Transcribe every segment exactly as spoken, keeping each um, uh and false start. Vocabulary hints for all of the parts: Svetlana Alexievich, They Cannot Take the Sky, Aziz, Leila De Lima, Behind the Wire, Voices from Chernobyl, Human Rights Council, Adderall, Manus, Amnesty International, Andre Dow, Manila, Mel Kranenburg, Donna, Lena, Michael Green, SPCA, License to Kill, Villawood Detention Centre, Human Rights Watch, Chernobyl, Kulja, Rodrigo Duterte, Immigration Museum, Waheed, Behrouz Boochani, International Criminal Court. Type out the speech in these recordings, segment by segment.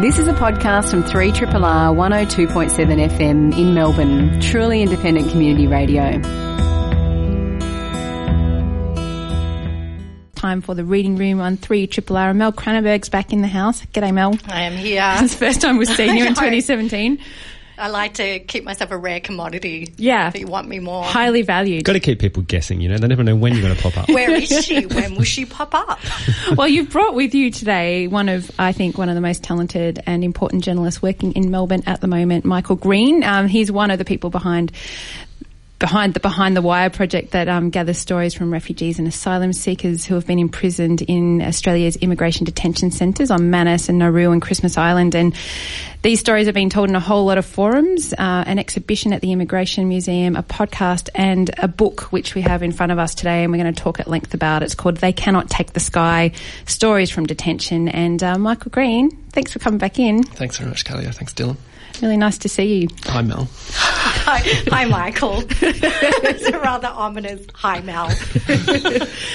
This is a podcast from three R R R one oh two point seven F M in Melbourne, truly independent community radio. Time for the Reading Room on three R R R. Mel Kranenburg's back in the house. G'day, Mel. I am here. It's the first time we've seen you in twenty seventeen. I like to keep myself a rare commodity. Yeah. If you want me more. Highly valued. Got to keep people guessing, you know. They never know when you're going to pop up. Where is she? When will she pop up? Well, you've brought with you today one of, I think, one of the most talented and important journalists working in Melbourne at the moment, Michael Green. Um, he's one of the people behind... Behind the Behind the Wire project that um, gathers stories from refugees and asylum seekers who have been imprisoned in Australia's immigration detention centres on Manus and Nauru and Christmas Island. And these stories have been told in a whole lot of forums, uh, an exhibition at the Immigration Museum, a podcast and a book which we have in front of us today and we're going to talk at length about. It's called They Cannot Take the Sky, Stories from Detention. And uh, Michael Green, thanks for coming back in. Thanks very much, Kalia. Thanks, Dylan. Really nice to see you. Hi, Mel. Hi, hi Michael. It's a rather ominous hi, Mel.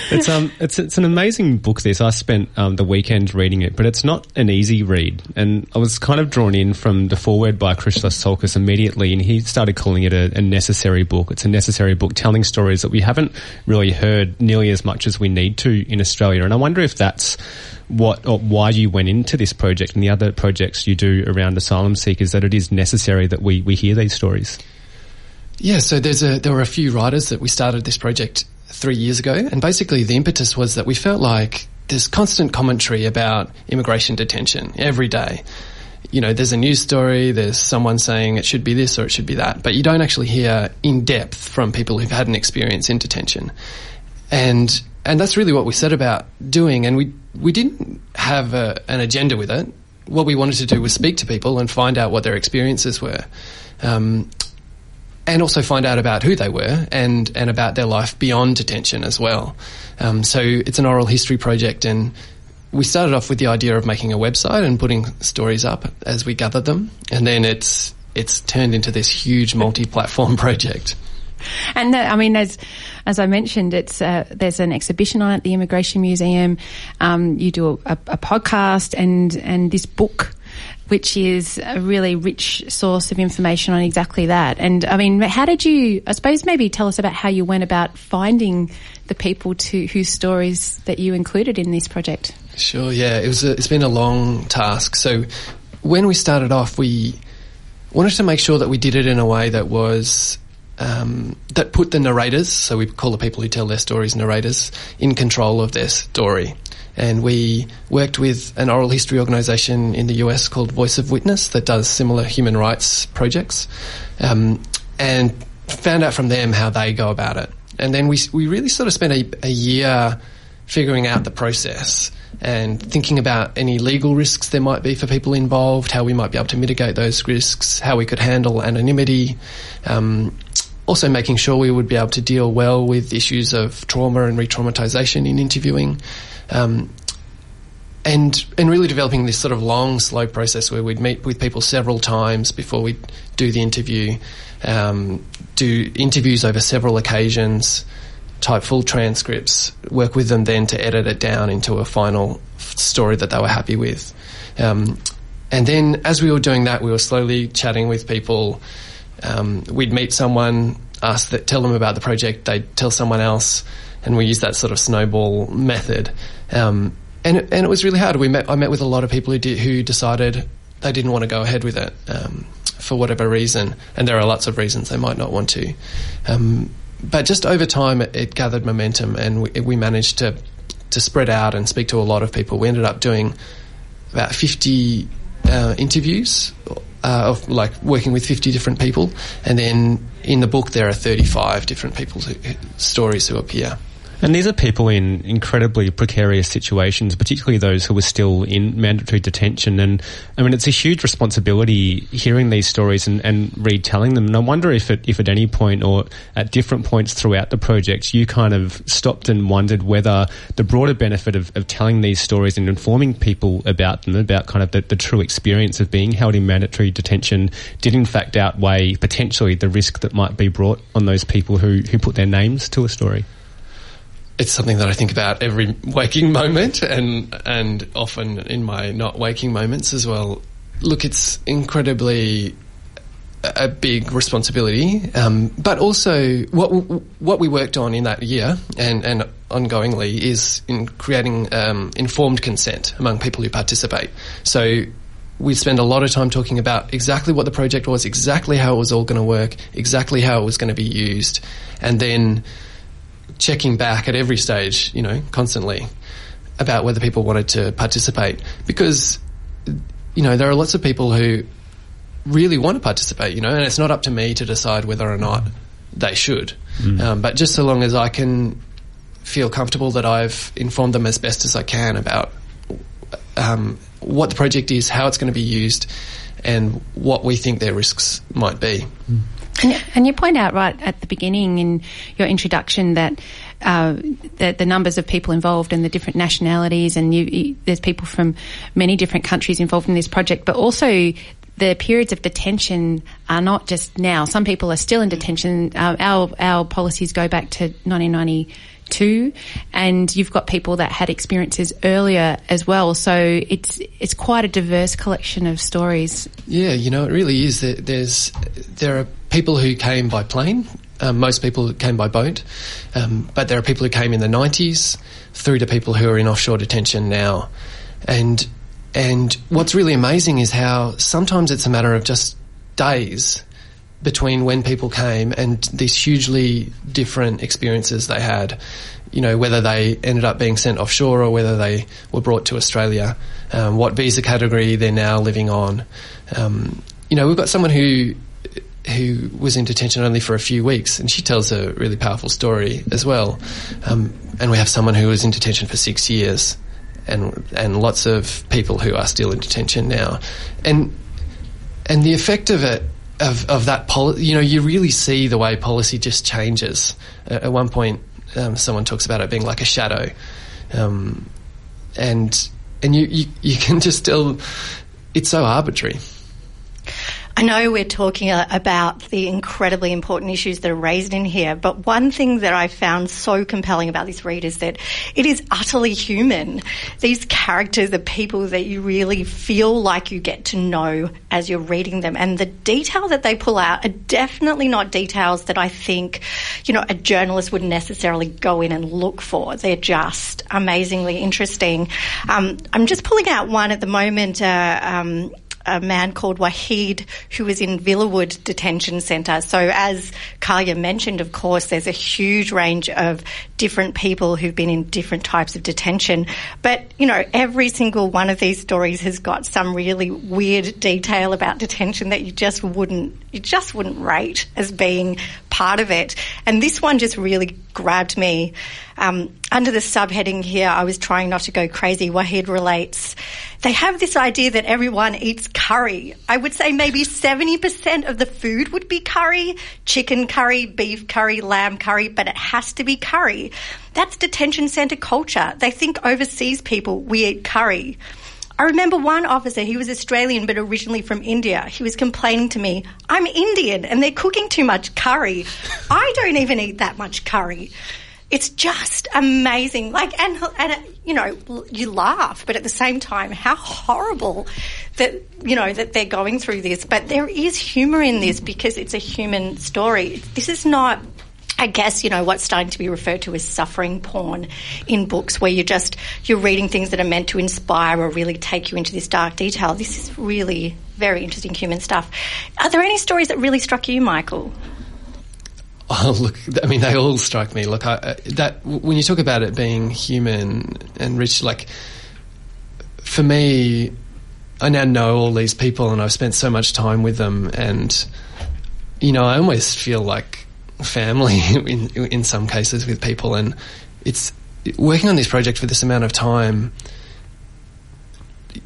It's um, it's it's an amazing book. This I spent um the weekend reading it, but it's not an easy read. And I was kind of drawn in from the foreword by Christos Tsiolkas immediately, and he started calling it a, a necessary book. It's a necessary book telling stories that we haven't really heard nearly as much as we need to in Australia. And I wonder if that's what or why you went into this project and the other projects you do around asylum seekers, that it is necessary that we, we hear these stories. Yeah, so there's a, there were a few writers that we started this project three years ago, and basically the impetus was that we felt like there's constant commentary about immigration detention every day. You know, there's a news story, there's someone saying it should be this or it should be that, but you don't actually hear in depth from people who've had an experience in detention. And and that's really what we set about doing, and we we didn't have a, an agenda with it. What we wanted to do was speak to people and find out what their experiences were, um, and also find out about who they were and, and about their life beyond detention as well. Um, so it's an oral history project, and we started off with the idea of making a website and putting stories up as we gathered them, and then it's it's turned into this huge multi-platform project. And that, I mean, as as I mentioned, it's uh, there's an exhibition on at the Immigration Museum. Um, you do a, a podcast and and this book, which is a really rich source of information on exactly that. And I mean, how did you? I suppose maybe tell us about how you went about finding the people to whose stories that you included in this project. Sure, yeah, it was. A, it's been a long task. So when we started off, we wanted to make sure that we did it in a way that was. Um, that put the narrators, so we call the people who tell their stories narrators, in control of their story. And we worked with an oral history organisation in the U S called Voice of Witness that does similar human rights projects, um, and found out from them how they go about it. And then we we really sort of spent a, a year figuring out the process and thinking about any legal risks there might be for people involved, how we might be able to mitigate those risks, how we could handle anonymity, um, also making sure we would be able to deal well with issues of trauma and re-traumatisation in interviewing, um, and and really developing this sort of long, slow process where we'd meet with people several times before we do the interview, um, do interviews over several occasions, type full transcripts, work with them then to edit it down into a final story that they were happy with. Um, and then as we were doing that, we were slowly chatting with people. Um, we'd meet someone, ask that, tell them about the project, they'd tell someone else, and we used that sort of snowball method. Um, and, and it was really hard. We met, I met with a lot of people who, did, who decided they didn't want to go ahead with it um, for whatever reason, and there are lots of reasons they might not want to. Um, but just over time, it, it gathered momentum, and we, we managed to, to spread out and speak to a lot of people. We ended up doing about fifty uh, interviews, Uh, of like working with fifty different people, and then in the book there are thirty-five different people's stories who appear. And these are people in incredibly precarious situations, particularly those who are still in mandatory detention. And I mean, it's a huge responsibility hearing these stories and, and retelling them. And I wonder if at, if at any point or at different points throughout the project, you kind of stopped and wondered whether the broader benefit of, of telling these stories and informing people about them, about kind of the, the true experience of being held in mandatory detention, did in fact outweigh potentially the risk that might be brought on those people who, who put their names to a story. It's something that I think about every waking moment and and often in my not waking moments as well. Look, it's incredibly a big responsibility, um, but also what what we worked on in that year and, and ongoingly is in creating um, informed consent among people who participate. So we spend a lot of time talking about exactly what the project was, exactly how it was all going to work, exactly how it was going to be used, and then checking back at every stage, you know, constantly about whether people wanted to participate. Because, you know, there are lots of people who really want to participate, you know, and it's not up to me to decide whether or not they should. Mm. Um, but just so long as I can feel comfortable that I've informed them as best as I can about um, what the project is, how it's going to be used, and what we think their risks might be. Mm. And, and you point out right at the beginning in your introduction that uh, the, the numbers of people involved and the different nationalities, and you, you, there's people from many different countries involved in this project, but also the periods of detention are not just now. Some people are still in detention. Uh, our our policies go back to nineteen ninety-two, and you've got people that had experiences earlier as well. So it's it's quite a diverse collection of stories. Yeah, you know, it really is. There's there are people who came by plane. Um, most people came by boat, um, but there are people who came in the nineties through to people who are in offshore detention now, and. And what's really amazing is how sometimes it's a matter of just days between when people came and these hugely different experiences they had, you know, whether they ended up being sent offshore or whether they were brought to Australia, um, what visa category they're now living on. Um, you know, we've got someone who who was in detention only for a few weeks, and she tells a really powerful story as well. Um, and we have someone who was in detention for six years. And and lots of people who are still in detention now, and and the effect of it of of that policy, you know, you really see the way policy just changes. Uh, at one point, um, someone talks about it being like a shadow, um, and and you, you you can just tell it's so arbitrary. I know we're talking about the incredibly important issues that are raised in here, but one thing that I found so compelling about this read is that it is utterly human. These characters are people that you really feel like you get to know as you're reading them, and the detail that they pull out are definitely not details that I think, you know, a journalist would necessarily go in and look for. They're just amazingly interesting. Um, I'm just pulling out one at the moment, uh, um, a man called Waheed, who was in Villawood Detention Centre. So as Kulja mentioned, of course, there's a huge range of different people who've been in different types of detention. But, you know, every single one of these stories has got some really weird detail about detention that you just wouldn't, you just wouldn't rate as being part of it. And this one just really grabbed me. Um, under the subheading here, I was trying not to go crazy. Waheed relates, they have this idea that everyone eats curry. I would say maybe seventy percent of the food would be curry, chicken curry, beef curry, lamb curry, but it has to be curry. That's detention centre culture. They think overseas people, we eat curry. I remember one officer, he was Australian but originally from India. He was complaining to me, I'm Indian and they're cooking too much curry. I don't even eat that much curry. It's just amazing. Like, and, and, you know, you laugh, but at the same time, how horrible that, you know, that they're going through this. But there is humour in this because it's a human story. This is not, I guess, you know, what's starting to be referred to as suffering porn in books where you're just, you're reading things that are meant to inspire or really take you into this dark detail. This is really very interesting human stuff. Are there any stories that really struck you, Michael? Oh, look, I mean, they all strike me. Look, I, that when you talk about it being human and rich, like, for me, I now know all these people and I've spent so much time with them and, you know, I almost feel like family in, in some cases with people, and it's working on this project for this amount of time,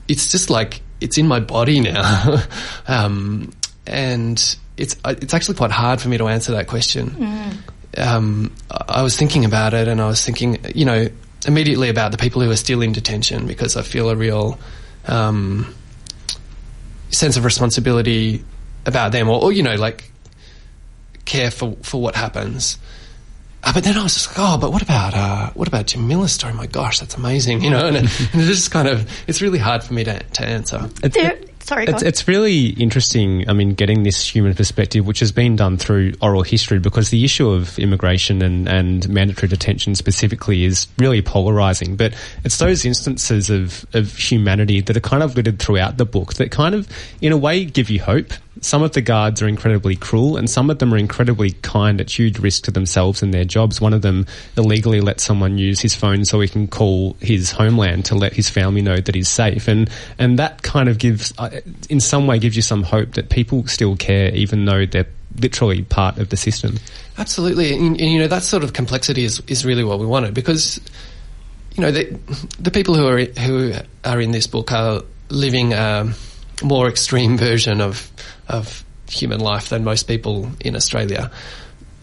it's just like it's in my body now. um, and... It's it's actually quite hard for me to answer that question. Mm. Um, I was thinking about it and I was thinking, you know, immediately about the people who are still in detention because I feel a real um, sense of responsibility about them or, or, you know, like care for, for what happens. Uh, but then I was just like, oh, but what about uh, what about Jamila's story? My gosh, that's amazing, you know. And, and it's just kind of, it's really hard for me to, to answer. It's, there, Sorry, it's, it's really interesting, I mean, getting this human perspective, which has been done through oral history, because the issue of immigration and, and mandatory detention specifically is really polarising. But it's those instances of, of humanity that are kind of littered throughout the book that kind of, in a way, give you hope. Some of the guards are incredibly cruel and some of them are incredibly kind at huge risk to themselves and their jobs. One of them illegally lets someone use his phone so he can call his homeland to let his family know that he's safe. And and that kind of gives, in some way, gives you some hope that people still care even though they're literally part of the system. Absolutely. And, and you know, that sort of complexity is, is really what we wanted, because, you know, the, the people who are, who are in this book are living a more extreme version of... of human life than most people in Australia.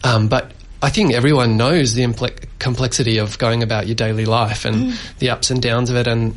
Um, but I think everyone knows the impl- complexity of going about your daily life and mm. the ups and downs of it. And,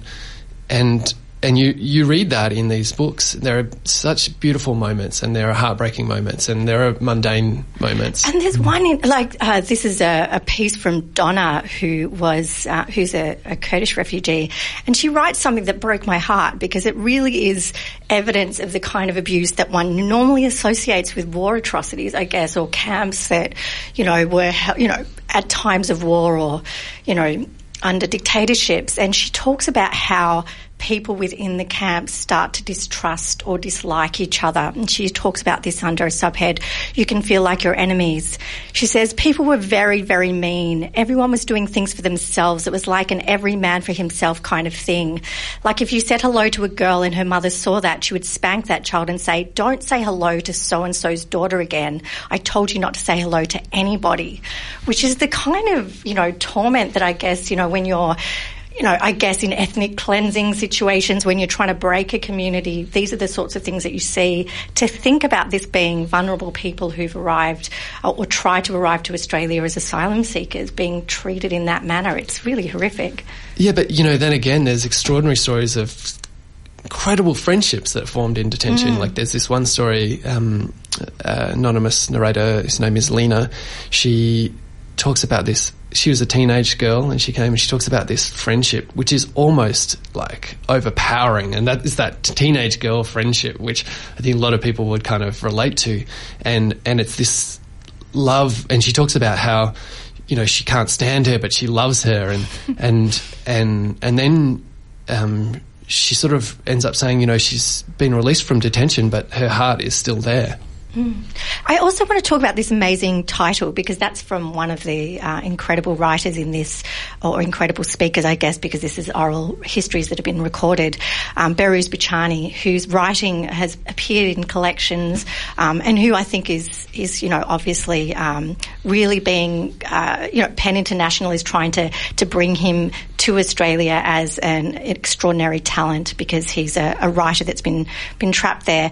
and, and you, you read that in these books. There are such beautiful moments and there are heartbreaking moments and there are mundane moments. And there's one, in, like, uh, this is a, a piece from Donna, who was, uh, who's a, a Kurdish refugee. And she writes something that broke my heart, because it really is evidence of the kind of abuse that one normally associates with war atrocities, I guess, or camps that, you know, were, you know, at times of war or, you know, under dictatorships. And she talks about how people within the camps start to distrust or dislike each other. And she talks about this under a subhead, you can feel like your enemies. She says, people were very, very mean. Everyone was doing things for themselves. It was like an every man for himself kind of thing. Like if you said hello to a girl and her mother saw that, she would spank that child and say, don't say hello to so-and-so's daughter again. I told you not to say hello to anybody, which is the kind of, you know, torment that I guess, you know, when you're, you know, I guess in ethnic cleansing situations, when you're trying to break a community, these are the sorts of things that you see. To think about this being vulnerable people who've arrived or try to arrive to Australia as asylum seekers being treated in that manner, it's really horrific. Yeah, but, you know, then again, there's extraordinary stories of incredible friendships that formed in detention. Mm. Like there's this one story, um, uh, anonymous narrator, his name is Lena, she talks about this. She was a teenage girl and she came and she talks about this friendship, which is almost like overpowering. And that is that teenage girl friendship, which I think a lot of people would kind of relate to. And, and it's this love. And she talks about how, you know, she can't stand her, but she loves her. And, and, and, and then, um, she sort of ends up saying, you know, she's been released from detention, but her heart is still there. Mm. I also want to talk about this amazing title, because that's from one of the uh, incredible writers in this, or incredible speakers, I guess, because this is oral histories that have been recorded, um, Behrouz Boochani, whose writing has appeared in collections um, and who I think is, is you know, obviously um, really being, uh, you know, Penn International is trying to, to bring him to Australia as an extraordinary talent, because he's a, a writer that's been been trapped there.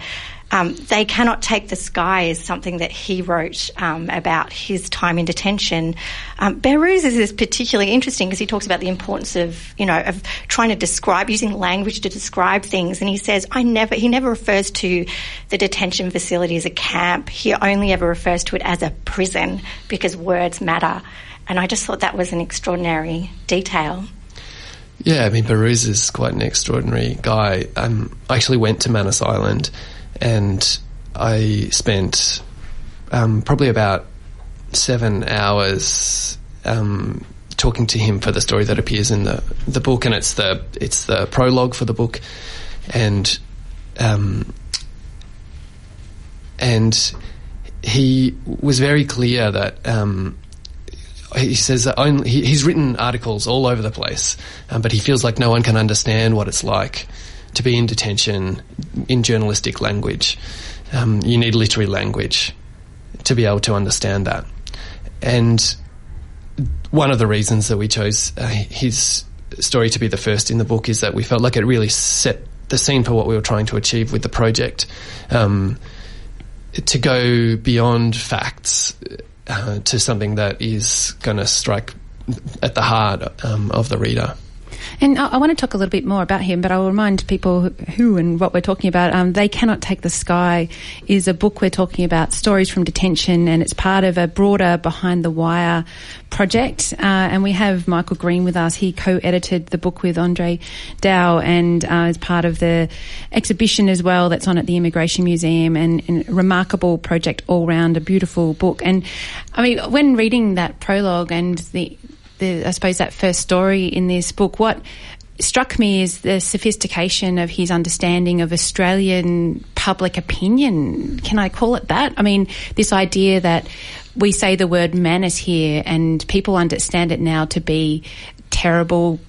Um, They Cannot Take the Sky is something that he wrote um, about his time in detention. Um, Behrouz is, is particularly interesting because he talks about the importance of, you know, of trying to describe, using language to describe things. And he says, I never, he never refers to the detention facility as a camp. He only ever refers to it as a prison, because words matter. And I just thought that was an extraordinary detail. Yeah, I mean, Behrouz is quite an extraordinary guy. Um, I actually went to Manus Island, and I spent um, probably about seven hours um, talking to him for the story that appears in the, the book, and it's the it's the prologue for the book, and um, and he was very clear that um, he says that only, he, he's written articles all over the place, um, but he feels like no one can understand what it's like to be in detention in journalistic language. Um, you need literary language to be able to understand that. And one of the reasons that we chose uh, his story to be the first in the book is that we felt like it really set the scene for what we were trying to achieve with the project, um, to go beyond facts uh, to something that is going to strike at the heart um, of the reader. And I, I want to talk a little bit more about him, but I'll remind people who and what we're talking about. Um, They Cannot Take the Sky is a book we're talking about, stories from detention, and it's part of a broader Behind the Wire project. Uh, and we have Michael Green with us. He co-edited the book with Andre Dow and uh, is part of the exhibition as well that's on at the Immigration Museum, and, and a remarkable project all round, a beautiful book. And I mean, when reading that prologue and the, the I suppose that first story in this book, what struck me is the sophistication of his understanding of Australian public opinion. Can I call it that? I mean, this idea that we say the word Manus here and people understand it now to be terrible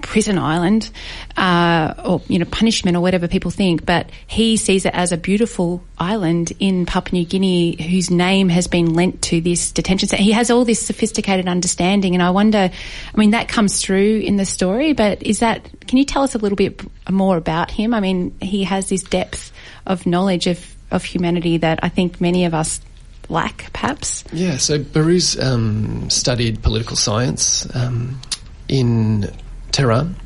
prison island uh, or, you know, punishment or whatever people think, but he sees it as a beautiful island in Papua New Guinea whose name has been lent to this detention centre. He has all this sophisticated understanding, and I wonder, I mean, that comes through in the story, but is that, can you tell us a little bit more about him? I mean, he has this depth of knowledge of, of humanity that I think many of us lack, perhaps. Yeah, so Behrouz um, studied political science um, in Tehran.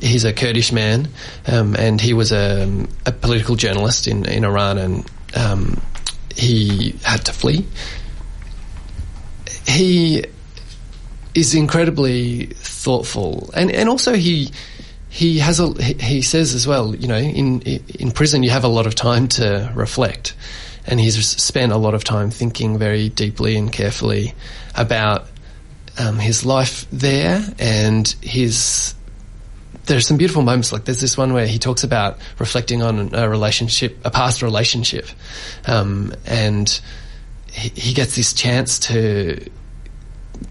He's a Kurdish man, um, and he was a, a political journalist in, in Iran, and um, he had to flee. He is incredibly thoughtful, and, and also he he has a he says as well, you know, in in prison you have a lot of time to reflect, and he's spent a lot of time thinking very deeply and carefully about Um, his life there, and his. There's some beautiful moments. Like there's this one where he talks about reflecting on a relationship, a past relationship, um, and he, he gets this chance to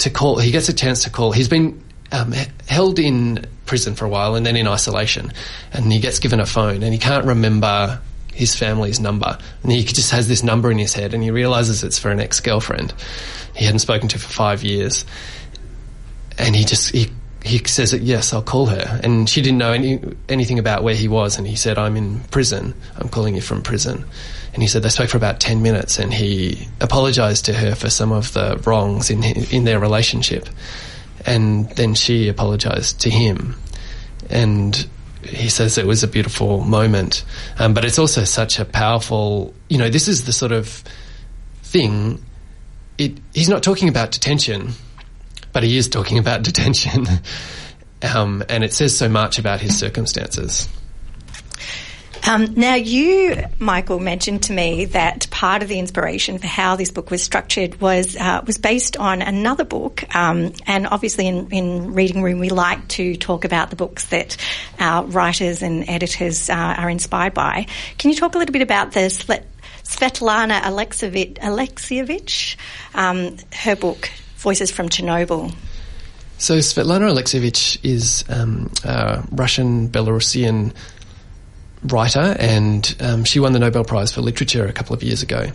to call. He gets a chance to call. He's been um, held in prison for a while, and then in isolation, and he gets given a phone, and he can't remember his family's number, and he just has this number in his head, and he realises it's for an ex-girlfriend he hadn't spoken to for five years, and he just he, he says that, yes, I'll call her, and she didn't know any, anything about where he was, and he said, I'm in prison, I'm calling you from prison. And he said they spoke for about ten minutes, and he apologised to her for some of the wrongs in in their relationship, and then she apologised to him, and he says it was a beautiful moment, um, but it's also such a powerful, you know, this is the sort of thing, it, he's not talking about detention, but he is talking about detention, um, and it says so much about his circumstances. Um, now, you, Michael, mentioned to me that part of the inspiration for how this book was structured was uh, was based on another book, um, and obviously in, in Reading Room we like to talk about the books that our writers and editors uh, are inspired by. Can you talk a little bit about the Svetlana Alexievich, um, her book, Voices from Chernobyl? So Svetlana Alexievich is um, a Russian, Belarusian writer, and um, she won the Nobel Prize for Literature a couple of years ago,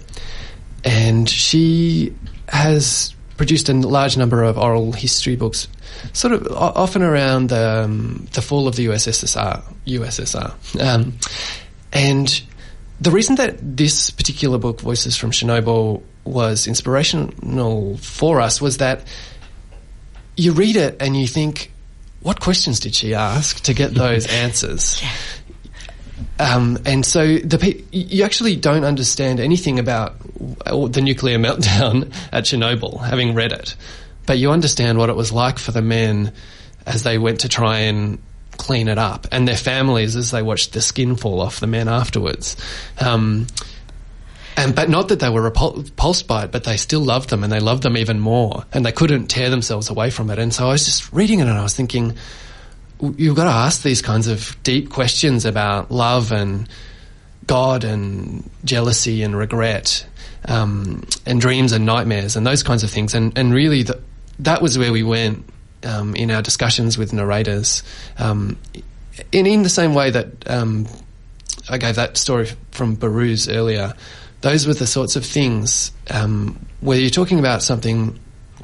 and she has produced a large number of oral history books, sort of often around the, um, the fall of the U S S R. Um, and the reason that this particular book, Voices from Chernobyl, was inspirational for us was that you read it and you think, what questions did she ask to get those answers? Yeah. Um, and so the pe- you actually don't understand anything about the nuclear meltdown at Chernobyl, having read it. But you understand what it was like for the men as they went to try and clean it up, and their families as they watched the skin fall off the men afterwards. Um, and but not that they were repul- repulsed by it, but they still loved them, and they loved them even more, and they couldn't tear themselves away from it. And so I was just reading it and I was thinking, you've got to ask these kinds of deep questions about love and God and jealousy and regret, um, and dreams and nightmares and those kinds of things. And, and really the, that was where we went um, in our discussions with narrators. Um, in, in the same way that um, I gave that story from Behrouz earlier, those were the sorts of things um, where you're talking about something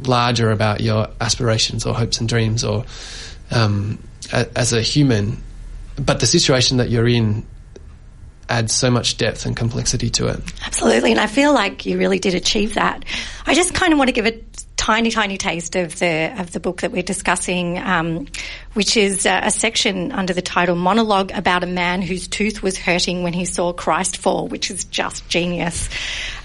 larger about your aspirations or hopes and dreams or um as a human, but the situation that you're in adds so much depth and complexity to it. Absolutely, and I feel like you really did achieve that. I just kind of want to give a tiny, tiny taste of the of the book that we're discussing, um, which is uh, a section under the title Monologue about a man whose tooth was hurting when he saw Christ fall, which is just genius.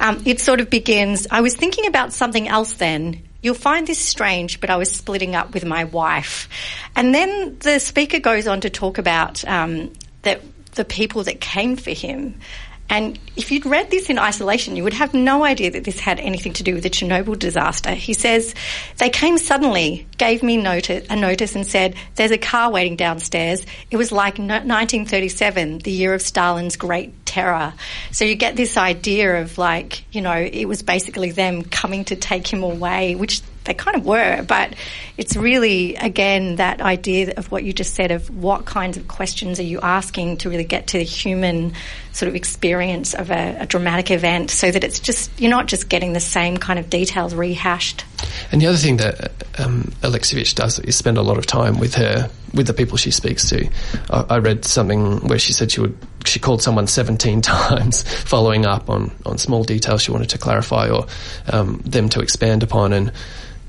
Um, it sort of begins, I was thinking about something else then. You'll find this strange, but I was splitting up with my wife. And then the speaker goes on to talk about um, that the people that came for him. And if you'd read this in isolation, you would have no idea that this had anything to do with the Chernobyl disaster. He says, they came suddenly, gave me notice, a notice and said, there's a car waiting downstairs. It was like nineteen thirty-seven, the year of Stalin's Great Terror. So you get this idea of like, you know, it was basically them coming to take him away, which they kind of were. But it's really, again, that idea of what you just said of what kinds of questions are you asking to really get to the human sort of experience of a, a dramatic event, so that it's just, you're not just getting the same kind of details rehashed. And the other thing that um, Alexievich does is spend a lot of time with her, with the people she speaks to. I, I read something where she said she would, she called someone seventeen times, following up on, on small details she wanted to clarify or um, them to expand upon. And,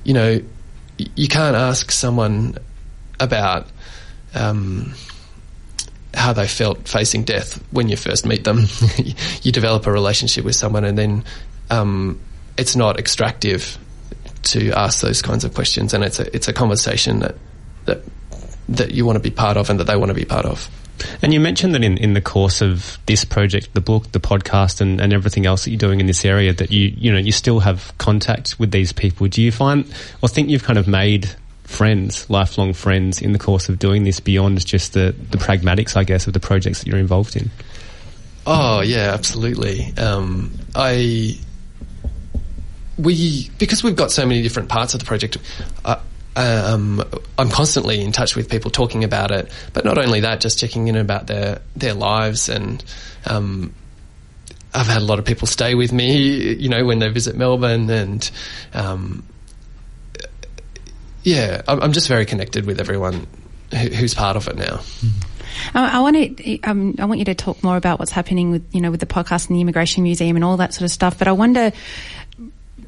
you know, you can't ask someone about um, how they felt facing death when you first meet them. You develop a relationship with someone, and then um, it's not extractive to ask those kinds of questions, and it's a it's a conversation that that that you want to be part of and that they want to be part of. And you mentioned that in, in the course of this project, the book, the podcast, and, and everything else that you're doing in this area, that you you know you still have contact with these people. Do you find or think you've kind of made friends, lifelong friends, in the course of doing this beyond just the the pragmatics, I guess, of the projects that you're involved in? Oh yeah, absolutely. Um, I. We, because we've got so many different parts of the project, uh, um, I'm constantly in touch with people talking about it. But not only that, just checking in about their their lives. And um, I've had a lot of people stay with me, you know, when they visit Melbourne. And um, yeah, I'm just very connected with everyone who, who's part of it now. Mm. I want to. Um, I want you to talk more about what's happening with you know with the podcast and the Immigration Museum and all that sort of stuff. But I wonder,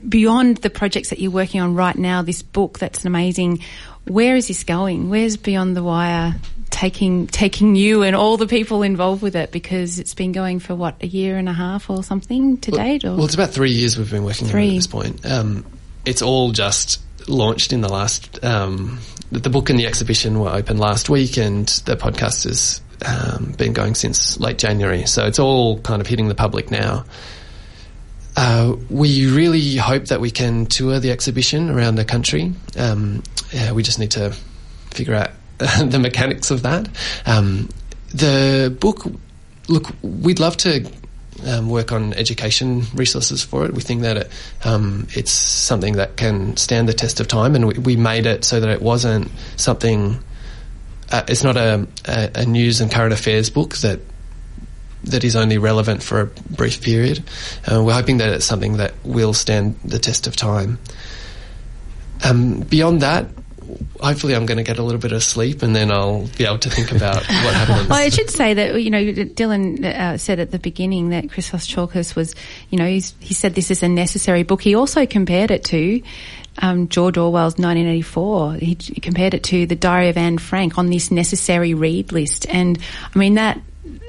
beyond the projects that you're working on right now, this book that's amazing, where is this going? Where's Beyond the Wire taking taking you and all the people involved with it? Because it's been going for, what, a year and a half or something to well, date? Or? Well, it's about three years we've been working on it at this point. Um, it's all just launched in the last... Um, the book and the exhibition were open last week, and the podcast has um, been going since late January. So it's all kind of hitting the public now. Uh, we really hope that we can tour the exhibition around the country. Um, yeah, we just need to figure out the mechanics of that. Um, the book, look, we'd love to um, work on education resources for it. We think that it, um, it's something that can stand the test of time, and we, we made it so that it wasn't something... Uh, it's not a, a, a news and current affairs book that... that is only relevant for a brief period. Uh, we're hoping that it's something that will stand the test of time. Um, beyond that, hopefully I'm going to get a little bit of sleep, and then I'll be able to think about what happens. Well, I should say that, you know, Dylan uh, said at the beginning that Christos Tsiolkas was, you know, he's, he said this is a necessary book. He also compared it to um, George Orwell's nineteen eighty-four. He compared it to The Diary of Anne Frank on this necessary read list. And, I mean, that...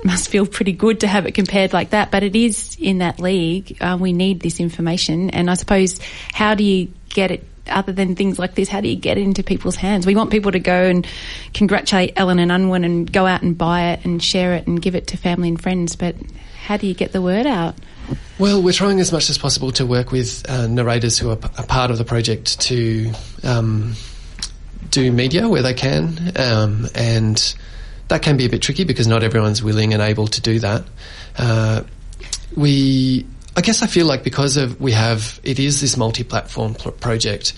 must feel pretty good to have it compared like that, but it is in that league. Uh, we need this information, and I suppose how do you get it, other than things like this, how do you get it into people's hands? We want people to go and congratulate Ellen and Unwin and go out and buy it and share it and give it to family and friends, but how do you get the word out? Well, we're trying as much as possible to work with uh, narrators who are p- a part of the project to um, do media where they can, um, and... that can be a bit tricky because not everyone's willing and able to do that. Uh, we, I guess I feel like because of we have, it is this multi-platform pl- project,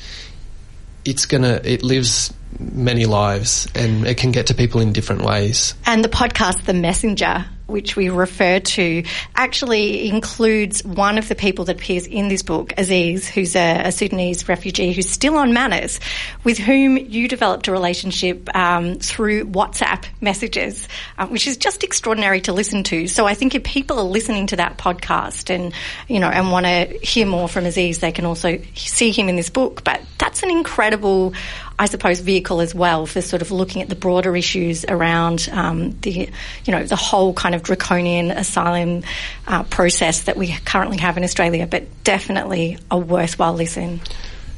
it's gonna, it lives many lives, and it can get to people in different ways. And the podcast, The Messenger, which we refer to, actually includes one of the people that appears in this book, Aziz, who's a, a Sudanese refugee who's still on Manus, with whom you developed a relationship um, through WhatsApp messages, uh, which is just extraordinary to listen to. So I think if people are listening to that podcast and, you know, and want to hear more from Aziz, they can also see him in this book. But that's an incredible, I suppose, vehicle as well for sort of looking at the broader issues around um, the, you know, the whole kind of draconian asylum uh, process that we currently have in Australia, but definitely a worthwhile listen.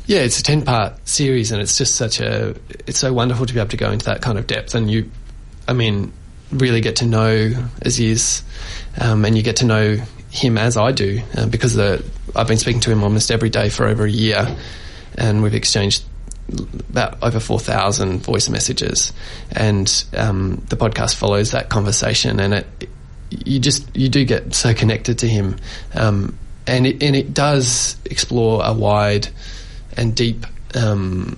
Yeah, it's a ten-part series, and it's just such a, it's so wonderful to be able to go into that kind of depth, and you, I mean, really get to know Aziz, um, and you get to know him as I do, uh, because the, I've been speaking to him almost every day for over a year, and we've exchanged about over four thousand voice messages, and um, the podcast follows that conversation, and it, it you just you do get so connected to him, um, and it and it does explore a wide and deep um,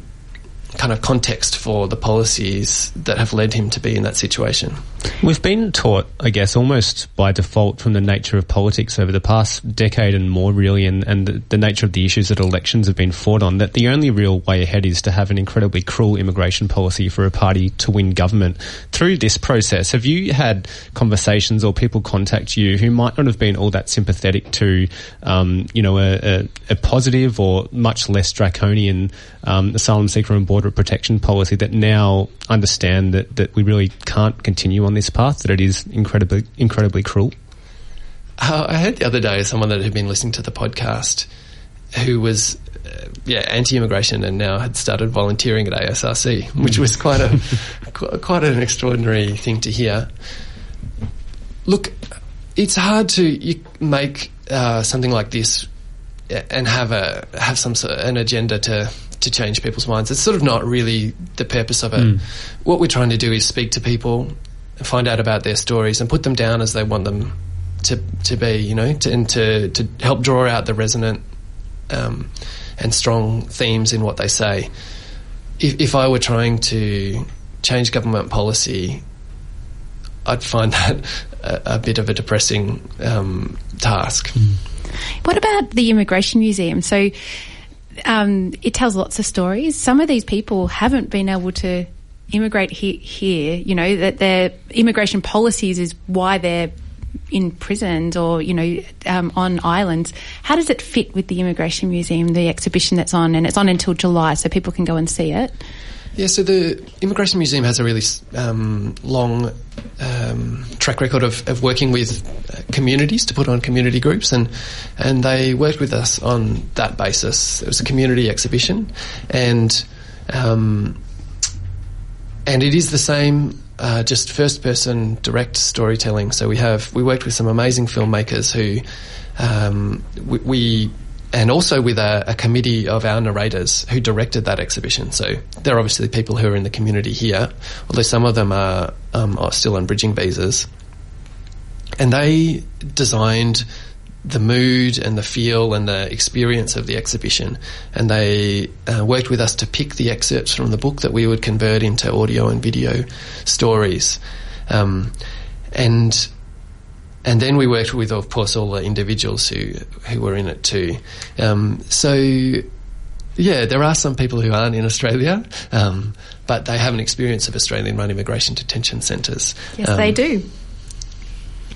kind of context for the policies that have led him to be in that situation. We've been taught, I guess, almost by default from the nature of politics over the past decade and more, really, and, and the, the nature of the issues that elections have been fought on, that the only real way ahead is to have an incredibly cruel immigration policy for a party to win government. Through this process, have you had conversations or people contact you who might not have been all that sympathetic to, um, you know, a, a, a positive or much less draconian um, asylum seeker and border protection policy that now understand that, that we really can't continue on this path, that it is incredibly incredibly cruel? Uh, I heard the other day someone that had been listening to the podcast who was uh, yeah anti-immigration and now had started volunteering at A S R C, which was quite a qu- quite an extraordinary thing to hear. Look, it's hard to you make uh, something like this and have a have some sort of an agenda to to change people's minds. It's sort of not really the purpose of it. Mm. What we're trying to do is speak to people, find out about their stories and put them down as they want them to to be, you know, to, and to, to help draw out the resonant um, and strong themes in what they say. If, if I were trying to change government policy, I'd find that a, a bit of a depressing um, task. Mm. What about the Immigration Museum? So um, it tells lots of stories. Some of these people haven't been able to immigrate he- here, you know, that their immigration policies is why they're in prisons or, you know, um, on islands. How does it fit with the Immigration Museum, the exhibition that's on? And it's on until July, so people can go and see it. Yeah, so the Immigration Museum has a really um, long um, track record of, of working with communities to put on community groups, and and they worked with us on that basis. It was a community exhibition, and um And it is the same, uh, just first-person direct storytelling. So we have we worked with some amazing filmmakers who um, we, we, and also with a, a committee of our narrators who directed that exhibition. So they're obviously people who are in the community here, although some of them are, um, are still on bridging visas. And they designed the mood and the feel and the experience of the exhibition, and they uh, worked with us to pick the excerpts from the book that we would convert into audio and video stories, um, and and then we worked with, of course, all the individuals who who were in it too. Um, so yeah, there are some people who aren't in Australia, um, but they have an experience of Australian-run immigration detention centres. Yes, um, they do.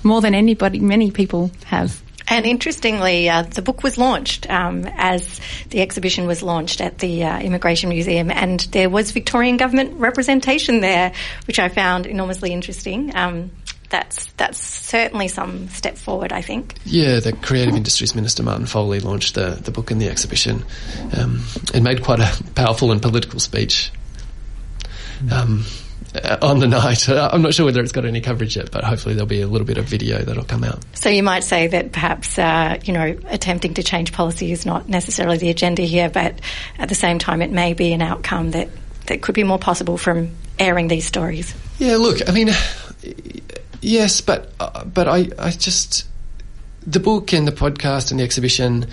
More than anybody, many people have. And interestingly, uh, the book was launched um, as the exhibition was launched at the uh, Immigration Museum, and there was Victorian government representation there, which I found enormously interesting. Um, that's that's certainly some step forward, I think. Yeah, the Creative Industries Minister, Martin Foley, launched the, the book and the exhibition um, and made quite a powerful and political speech um, on the night. I'm not sure whether it's got any coverage yet, but hopefully there'll be a little bit of video that'll come out. So you might say that perhaps, uh, you know, attempting to change policy is not necessarily the agenda here, but at the same time it may be an outcome that, that could be more possible from airing these stories. Yeah, look, I mean, yes, but uh, but I, I just... The book and the podcast and the exhibition,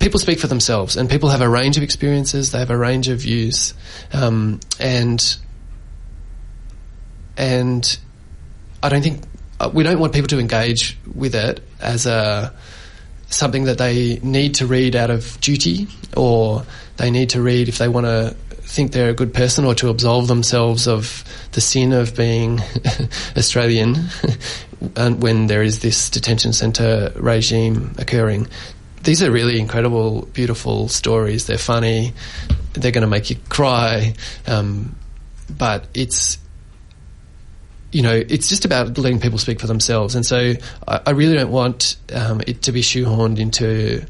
people speak for themselves, and people have a range of experiences, they have a range of views, um, and and I don't think we don't want people to engage with it as a something that they need to read out of duty, or they need to read if they want to think they're a good person or to absolve themselves of the sin of being Australian and when there is this detention centre regime occurring. These are really incredible, beautiful stories. They're funny. They're going to make you cry. Um, but it's, you know, it's just about letting people speak for themselves. And so I, I really don't want um, it to be shoehorned into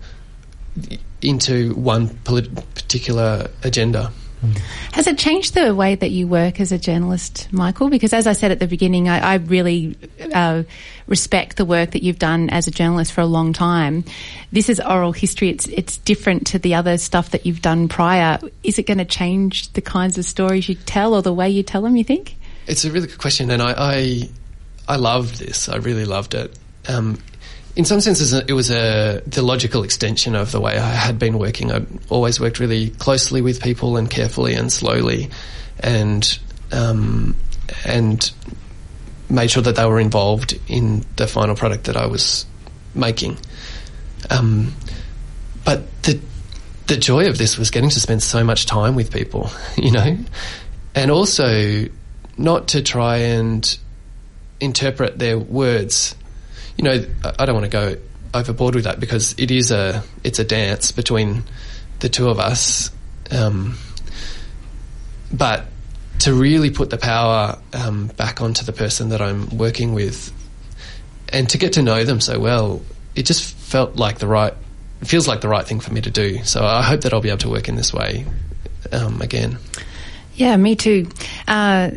into one polit- particular agenda. Has it changed the way that you work as a journalist, Michael? Because as I said at the beginning, I, I really uh, respect the work that you've done as a journalist for a long time. This is oral history. It's it's different to the other stuff that you've done prior. Is it going to change the kinds of stories you tell or the way you tell them, you think? It's a really good question, and I I, I loved this. I really loved it. Um, in some senses, it was a the logical extension of the way I had been working. I always worked really closely with people and carefully and slowly, and um, and made sure that they were involved in the final product that I was making. Um, but the the joy of this was getting to spend so much time with people, you know, and also not to try and interpret their words. You know, I don't want to go overboard with that because it is a it's a dance between the two of us. Um, but to really put the power um, back onto the person that I'm working with, and to get to know them so well, it just felt like the right. It feels like the right thing for me to do. So I hope that I'll be able to work in this way um, again. Yeah, me too. Uh,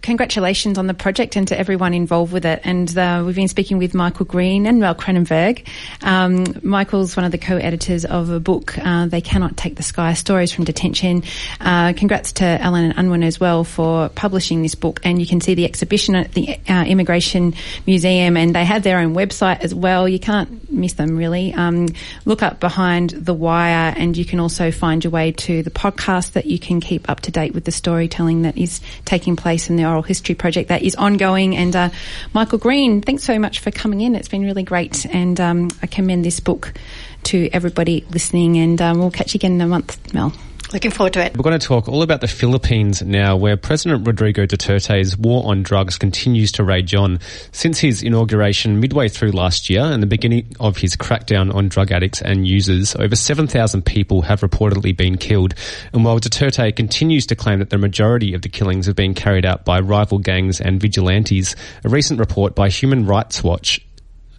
Congratulations on the project and to everyone involved with it. And uh, we've been speaking with Michael Green and Mel Kranenburg. Um, Michael's one of the co-editors of a book, uh, They Cannot Take the Sky, Stories from Detention. Uh, congrats to Ellen and Unwin as well for publishing this book. And you can see the exhibition at the uh, Immigration Museum, and they have their own website as well. You can't miss them, really. Um, look up Behind the Wire, and you can also find your way to the podcast that you can keep up to date with the storytelling that is taking place in the Oral History Project that is ongoing. And uh, Michael Green, thanks so much for coming in. It's been really great, and um, I commend this book to everybody listening, and um, we'll catch you again in a month, Mel. Looking forward to it. We're going to talk all about the Philippines now, where President Rodrigo Duterte's war on drugs continues to rage on. Since his inauguration midway through last year and the beginning of his crackdown on drug addicts and users, over seven thousand people have reportedly been killed. And while Duterte continues to claim that the majority of the killings have been carried out by rival gangs and vigilantes, a recent report by Human Rights Watch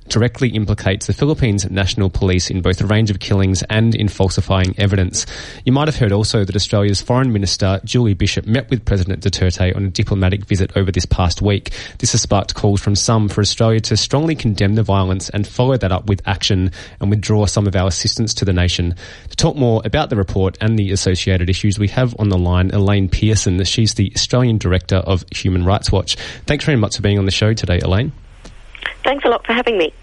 directly implicates the Philippines National Police in both a range of killings and in falsifying evidence. You might have heard also that Australia's Foreign Minister, Julie Bishop, met with President Duterte on a diplomatic visit over this past week. This has sparked calls from some for Australia to strongly condemn the violence and follow that up with action and withdraw some of our assistance to the nation. To talk more about the report and the associated issues, we have on the line Elaine Pearson. She's the Australian Director of Human Rights Watch. Thanks very much for being on the show today, Elaine. Thanks a lot for having me.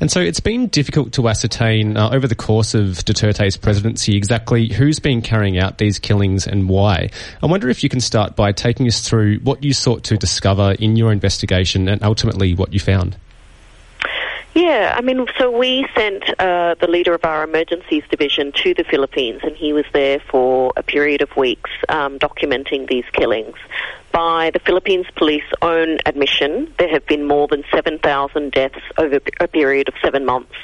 And so it's been difficult to ascertain uh, over the course of Duterte's presidency exactly who's been carrying out these killings and why. I wonder if you can start by taking us through what you sought to discover in your investigation and ultimately what you found. Yeah, I mean, so we sent uh, the leader of our emergencies division to the Philippines, and he was there for a period of weeks um, documenting these killings. By the Philippines police own admission, there have been more than seven thousand deaths over a period of seven months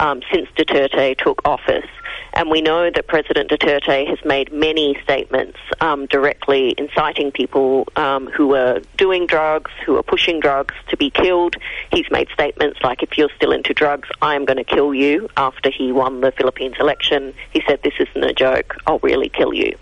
um, since Duterte took office. And we know that President Duterte has made many statements um, directly inciting people um, who are doing drugs, who are pushing drugs, to be killed. He's made statements like, if you're still into drugs, I'm going to kill you, after he won the Philippines election. He said, this isn't a joke, I'll really kill you.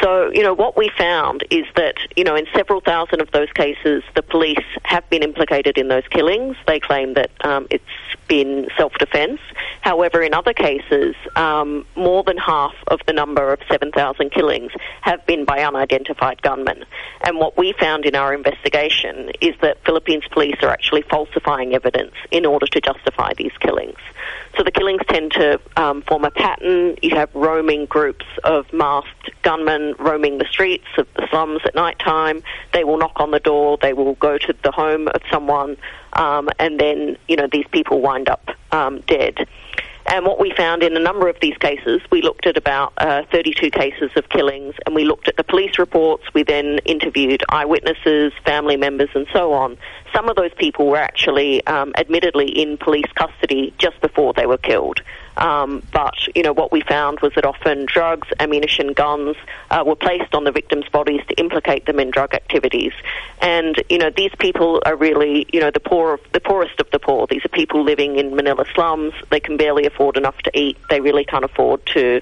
So, you know, what we found is that, you know, in several thousand of those cases, the police have been implicated in those killings. They claim that um, it's been self-defense. However, in other cases, um, more than half of the number of seven thousand killings have been by unidentified gunmen. And what we found in our investigation is that Philippines police are actually falsifying evidence in order to justify these killings. So the killings tend to um, form a pattern. You have roaming groups of masked gunmen women roaming the streets of the slums at night time. They will knock on the door, they will go to the home of someone, um, and then, you know, these people wind up um, dead. And what we found in a number of these cases, we looked at about uh, thirty-two cases of killings, and we looked at the police reports. We then interviewed eyewitnesses, family members, and so on. Some of those people were actually um, admittedly in police custody just before they were killed. Um, but, you know, what we found was that often drugs, ammunition, guns uh, were placed on the victims' bodies to implicate them in drug activities. And, you know, these people are really, you know, the poor, the poorest of the poor. These are people living in Manila slums. They can barely afford enough to eat. They really can't afford to,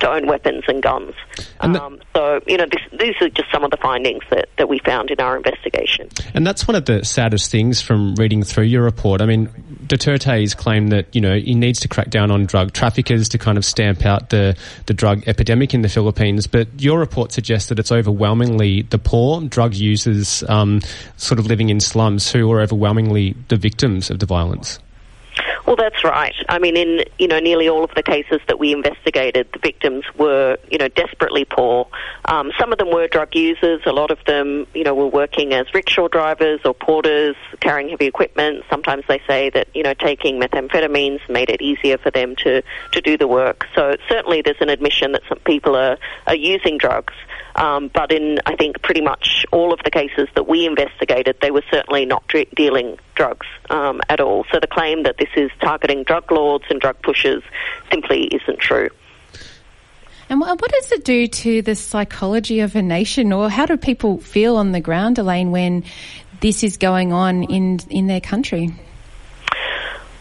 to own weapons and guns. And um, the, so, you know, this, these are just some of the findings that, that we found in our investigation. And that's one of the saddest things from reading through your report. I mean, Duterte's claim that, you know, he needs to crack down on drugs. drug traffickers to kind of stamp out the, the drug epidemic in the Philippines. But your report suggests that it's overwhelmingly the poor drug users um, sort of living in slums who are overwhelmingly the victims of the violence. Well, that's right. I mean, in, you know, nearly all of the cases that we investigated, the victims were, you know, desperately poor. Um, some of them were drug users. A lot of them, you know, were working as rickshaw drivers or porters, carrying heavy equipment. Sometimes they say that, you know, taking methamphetamines made it easier for them to, to do the work. So certainly there's an admission that some people are, are using drugs. Um, but in, I think, pretty much all of the cases that we investigated, they were certainly not d- dealing drugs um, at all. So the claim that this is targeting drug lords and drug pushers simply isn't true. And what does it do to the psychology of a nation, or how do people feel on the ground, Elaine, when this is going on in in their country?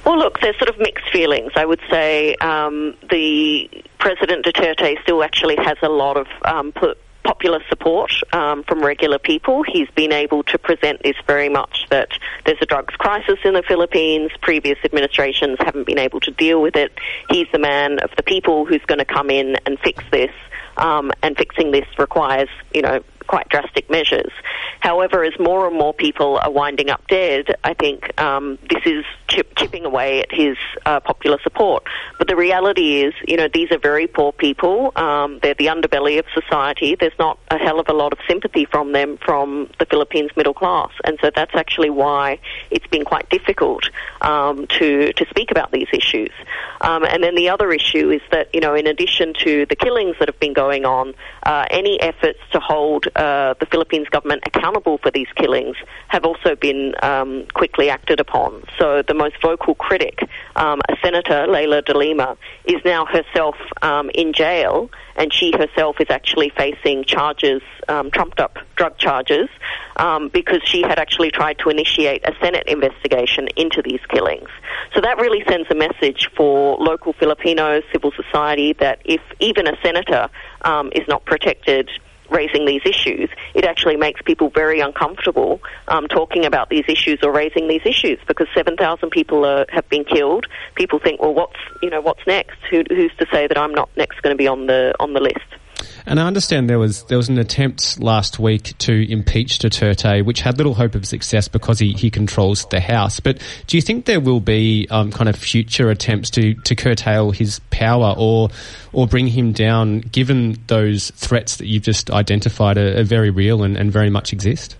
Well, look, there's sort of mixed feelings. I would say um, the President Duterte still actually has a lot of um, put popular support um, from regular people. He's been able to present this very much that there's a drugs crisis in the Philippines. Previous administrations haven't been able to deal with it. He's the man of the people who's going to come in and fix this. Um, and fixing this requires, you know, quite drastic measures. However, as more and more people are winding up dead, I think um, this is chip- chipping away at his uh, popular support. But the reality is, you know, these are very poor people. Um, they're the underbelly of society. There's not a hell of a lot of sympathy from them from the Philippines middle class. And so that's actually why it's been quite difficult um, to, to speak about these issues. Um, and then the other issue is that, you know, in addition to the killings that have been going on, uh, any efforts to hold Uh, the Philippines government accountable for these killings have also been um, quickly acted upon. So the most vocal critic, um, a senator, Leila de Lima, is now herself um, in jail, and she herself is actually facing charges, um, trumped-up drug charges, um, because she had actually tried to initiate a Senate investigation into these killings. So that really sends a message for local Filipinos, civil society, that if even a senator um, is not protected raising these issues, it actually makes people very uncomfortable um, talking about these issues or raising these issues, because seven thousand people are, have been killed. People think, well, what's you know what's next? Who, who's to say that I'm not next going to be on the on the list? And I understand there was there was an attempt last week to impeach Duterte, which had little hope of success because he, he controls the House. But do you think there will be um, kind of future attempts to, to curtail his power or or bring him down, given those threats that you've just identified are, are very real and, and very much exist?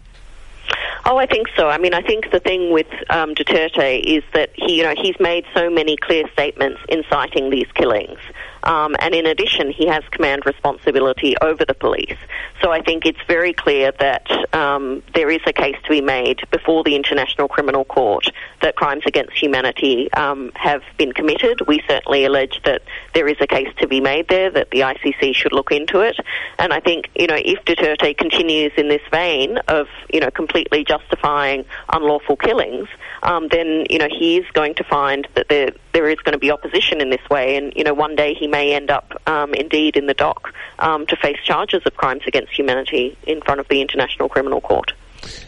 Oh, I think so. I mean, I think the thing with um, Duterte is that he, you know, he's made so many clear statements inciting these killings. Um, and in addition, he has command responsibility over the police. So I think it's very clear that um, there is a case to be made before the International Criminal Court that crimes against humanity um, have been committed. We certainly allege that there is a case to be made there, that the I C C should look into it. And I think, you know, if Duterte continues in this vein of, you know, completely justifying unlawful killings, um, then, you know, he is going to find that there there is going to be opposition in this way. And, you know, one day he may end up um, indeed in the dock um, to face charges of crimes against humanity in front of the International Criminal Court.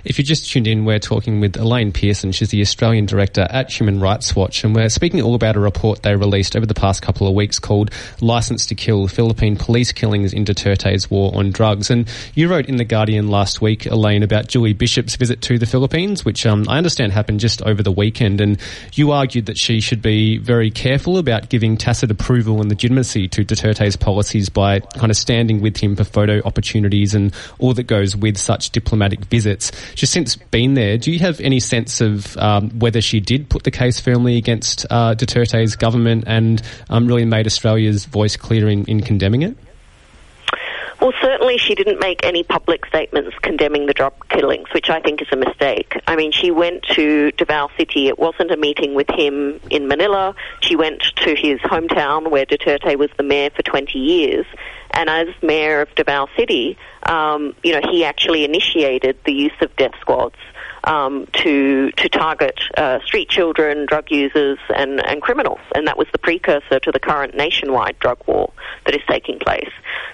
If you just tuned in, we're talking with Elaine Pearson. She's the Australian Director at Human Rights Watch, and we're speaking all about a report they released over the past couple of weeks called License to Kill, Philippine Police Killings in Duterte's War on Drugs. And you wrote in The Guardian last week, Elaine, about Julie Bishop's visit to the Philippines, which um, I understand happened just over the weekend, and you argued that she should be very careful about giving tacit approval and legitimacy to Duterte's policies by kind of standing with him for photo opportunities and all that goes with such diplomatic visits. She's since been there. Do you have any sense of um, whether she did put the case firmly against uh, Duterte's government and um, really made Australia's voice clear in, in condemning it? Well, certainly she didn't make any public statements condemning the drug killings, which I think is a mistake. I mean, she went to Davao City. It wasn't a meeting with him in Manila. She went to his hometown where Duterte was the mayor for twenty years. And as mayor of Davao City, um, you know, he actually initiated the use of death squads um, to to target uh, street children, drug users, and, and criminals. And that was the precursor to the current nationwide drug war that is taking place.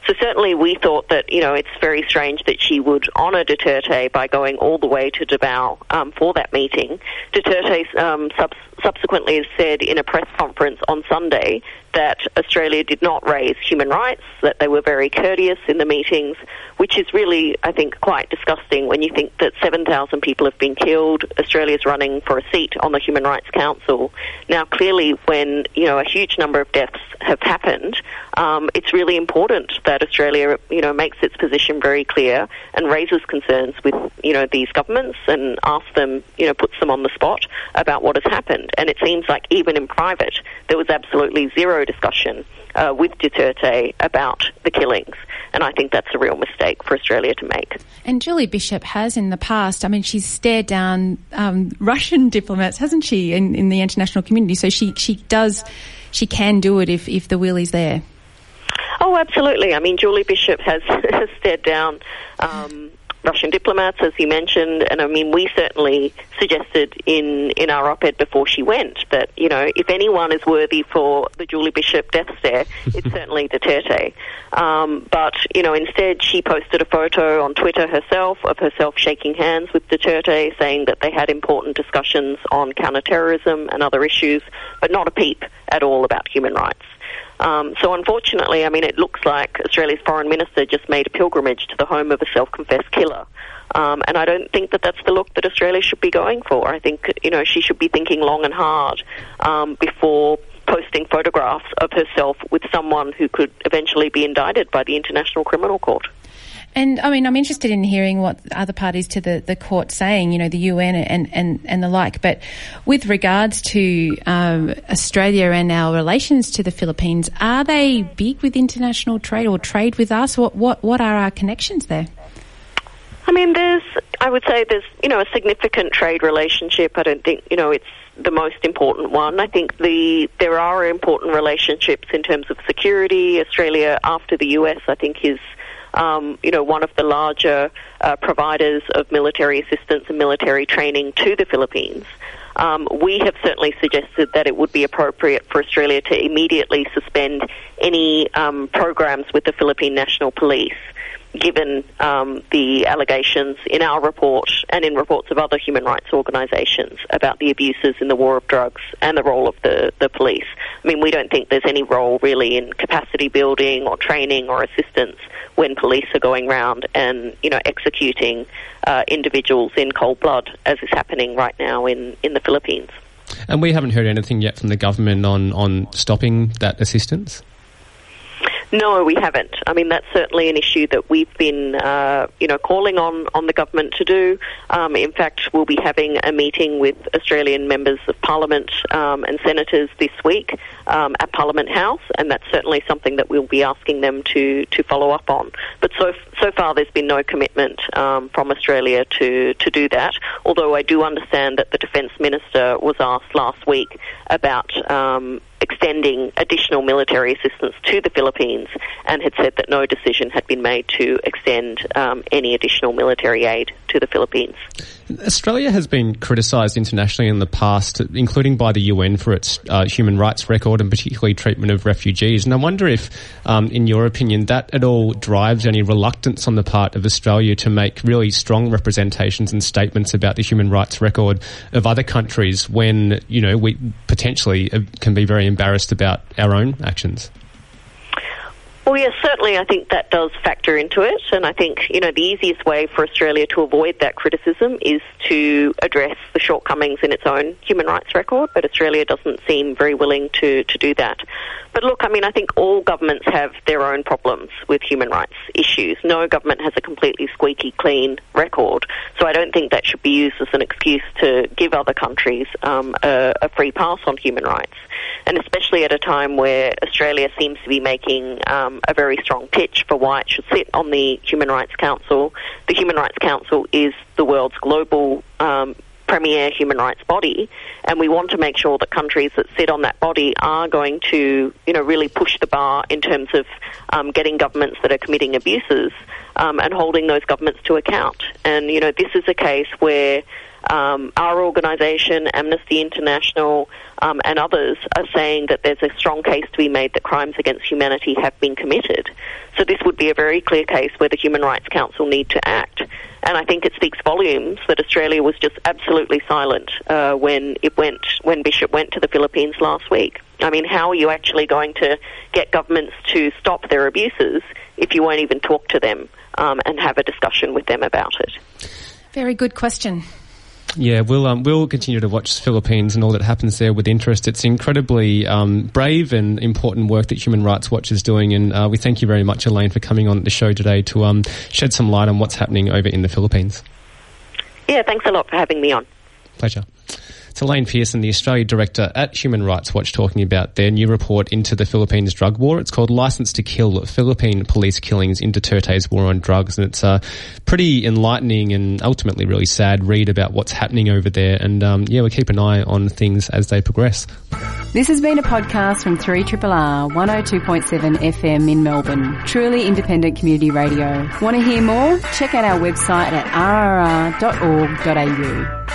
So certainly we thought that, you know, it's very strange that she would honour Duterte by going all the way to Davao um, for that meeting. Duterte um, sub- subsequently said in a press conference on Sunday that Australia did not raise human rights, that they were very courteous in the meetings, which is really, I think, quite disgusting when you think that seven thousand people have been killed. Australia's running for a seat on the Human Rights Council. Now, clearly, when, you know, a huge number of deaths have happened, um, it's really important that Australia, you know, makes its position very clear and raises concerns with, you know, these governments and asks them, you know, puts them on the spot about what has happened. And it seems like even in private, there was absolutely zero discussion uh, with Duterte about the killings. And I think that's a real mistake for Australia to make. And Julie Bishop has in the past, I mean, she's stared down um, Russian diplomats, hasn't she, in, in the international community? So she, she does, she can do it if, if the will is there. Oh, absolutely. I mean, Julie Bishop has, has stared down um, Russian diplomats, as you mentioned, and I mean, we certainly suggested in, in our op-ed before she went that, you know, if anyone is worthy for the Julie Bishop death stare, it's certainly Duterte. Um, but, you know, instead she posted a photo on Twitter herself of herself shaking hands with Duterte, saying that they had important discussions on counterterrorism and other issues, but not a peep at all about human rights. Um, so unfortunately, I mean, it looks like Australia's foreign minister just made a pilgrimage to the home of a self-confessed killer. Um, and I don't think that that's the look that Australia should be going for. I think, you know, she should be thinking long and hard um, before posting photographs of herself with someone who could eventually be indicted by the International Criminal Court. And, I mean, I'm interested in hearing what other parties to the, the court saying, you know, the U N and, and, and the like. But with regards to um, Australia and our relations to the Philippines, are they big with international trade or trade with us? What what, what are our connections there? I mean, there's, I would say there's, you know, a significant trade relationship. I don't think, you know, it's the most important one. I think the there are important relationships in terms of security. Australia, after the U S, I think is... Um, you know, one of the larger uh, providers of military assistance and military training to the Philippines. Um, we have certainly suggested that it would be appropriate for Australia to immediately suspend any um, programs with the Philippine National Police, given um, the allegations in our report and in reports of other human rights organisations about the abuses in the war of drugs and the role of the, the police. I mean, we don't think there's any role really in capacity building or training or assistance when police are going round and, you know, executing uh, individuals in cold blood, as is happening right now in, in the Philippines. And we haven't heard anything yet from the government on, on stopping that assistance? No, we haven't. I mean, that's certainly an issue that we've been, uh, you know, calling on, on the government to do. Um, in fact, we'll be having a meeting with Australian members of Parliament um, and senators this week um, at Parliament House, and that's certainly something that we'll be asking them to, to follow up on. But so so far, there's been no commitment um, from Australia to, to do that, although I do understand that the Defence Minister was asked last week about um, extending additional military assistance to the Philippines and had said that no decision had been made to extend um, any additional military aid to the Philippines. Australia has been criticised internationally in the past, including by the U N, for its uh, human rights record and particularly treatment of refugees. And I wonder if, um, in your opinion, that at all drives any reluctance on the part of Australia to make really strong representations and statements about the human rights record of other countries when, you know, we potentially can be very embarrassed about our own actions. Well, yes, certainly I think that does factor into it, and I think, you know, the easiest way for Australia to avoid that criticism is to address the shortcomings in its own human rights record, but Australia doesn't seem very willing to, to do that. But look, I mean, I think all governments have their own problems with human rights issues. No government has a completely squeaky clean record, so I don't think that should be used as an excuse to give other countries um, a, a free pass on human rights, and especially at a time where Australia seems to be making um, a very strong pitch for why it should sit on the Human Rights Council. The Human Rights Council is the world's global um, premier human rights body, and we want to make sure that countries that sit on that body are going to, you know, really push the bar in terms of um, getting governments that are committing abuses um, and holding those governments to account. And, you know, this is a case where Um, our organisation, Amnesty International, um, and others are saying that there's a strong case to be made that crimes against humanity have been committed. So this would be a very clear case where the Human Rights Council need to act. And I think it speaks volumes that Australia was just absolutely silent uh, when it went when Bishop went to the Philippines last week. I mean, how are you actually going to get governments to stop their abuses if you won't even talk to them um, and have a discussion with them about it? Very good question. Yeah, we'll um, we'll continue to watch Philippines and all that happens there with interest. It's incredibly um, brave and important work that Human Rights Watch is doing, and uh, we thank you very much, Elaine, for coming on the show today to um, shed some light on what's happening over in the Philippines. Yeah, thanks a lot for having me on. Pleasure. It's Elaine Pearson, the Australia Director at Human Rights Watch, talking about their new report into the Philippines drug war. It's called License to Kill, Philippine Police Killings in Duterte's War on Drugs. And it's a pretty enlightening and ultimately really sad read about what's happening over there. And um, yeah, we'll keep an eye on things as they progress. This has been a podcast from three R R R one oh two point seven F M in Melbourne. Truly independent community radio. Want to hear more? Check out our website at r r r dot org dot a u.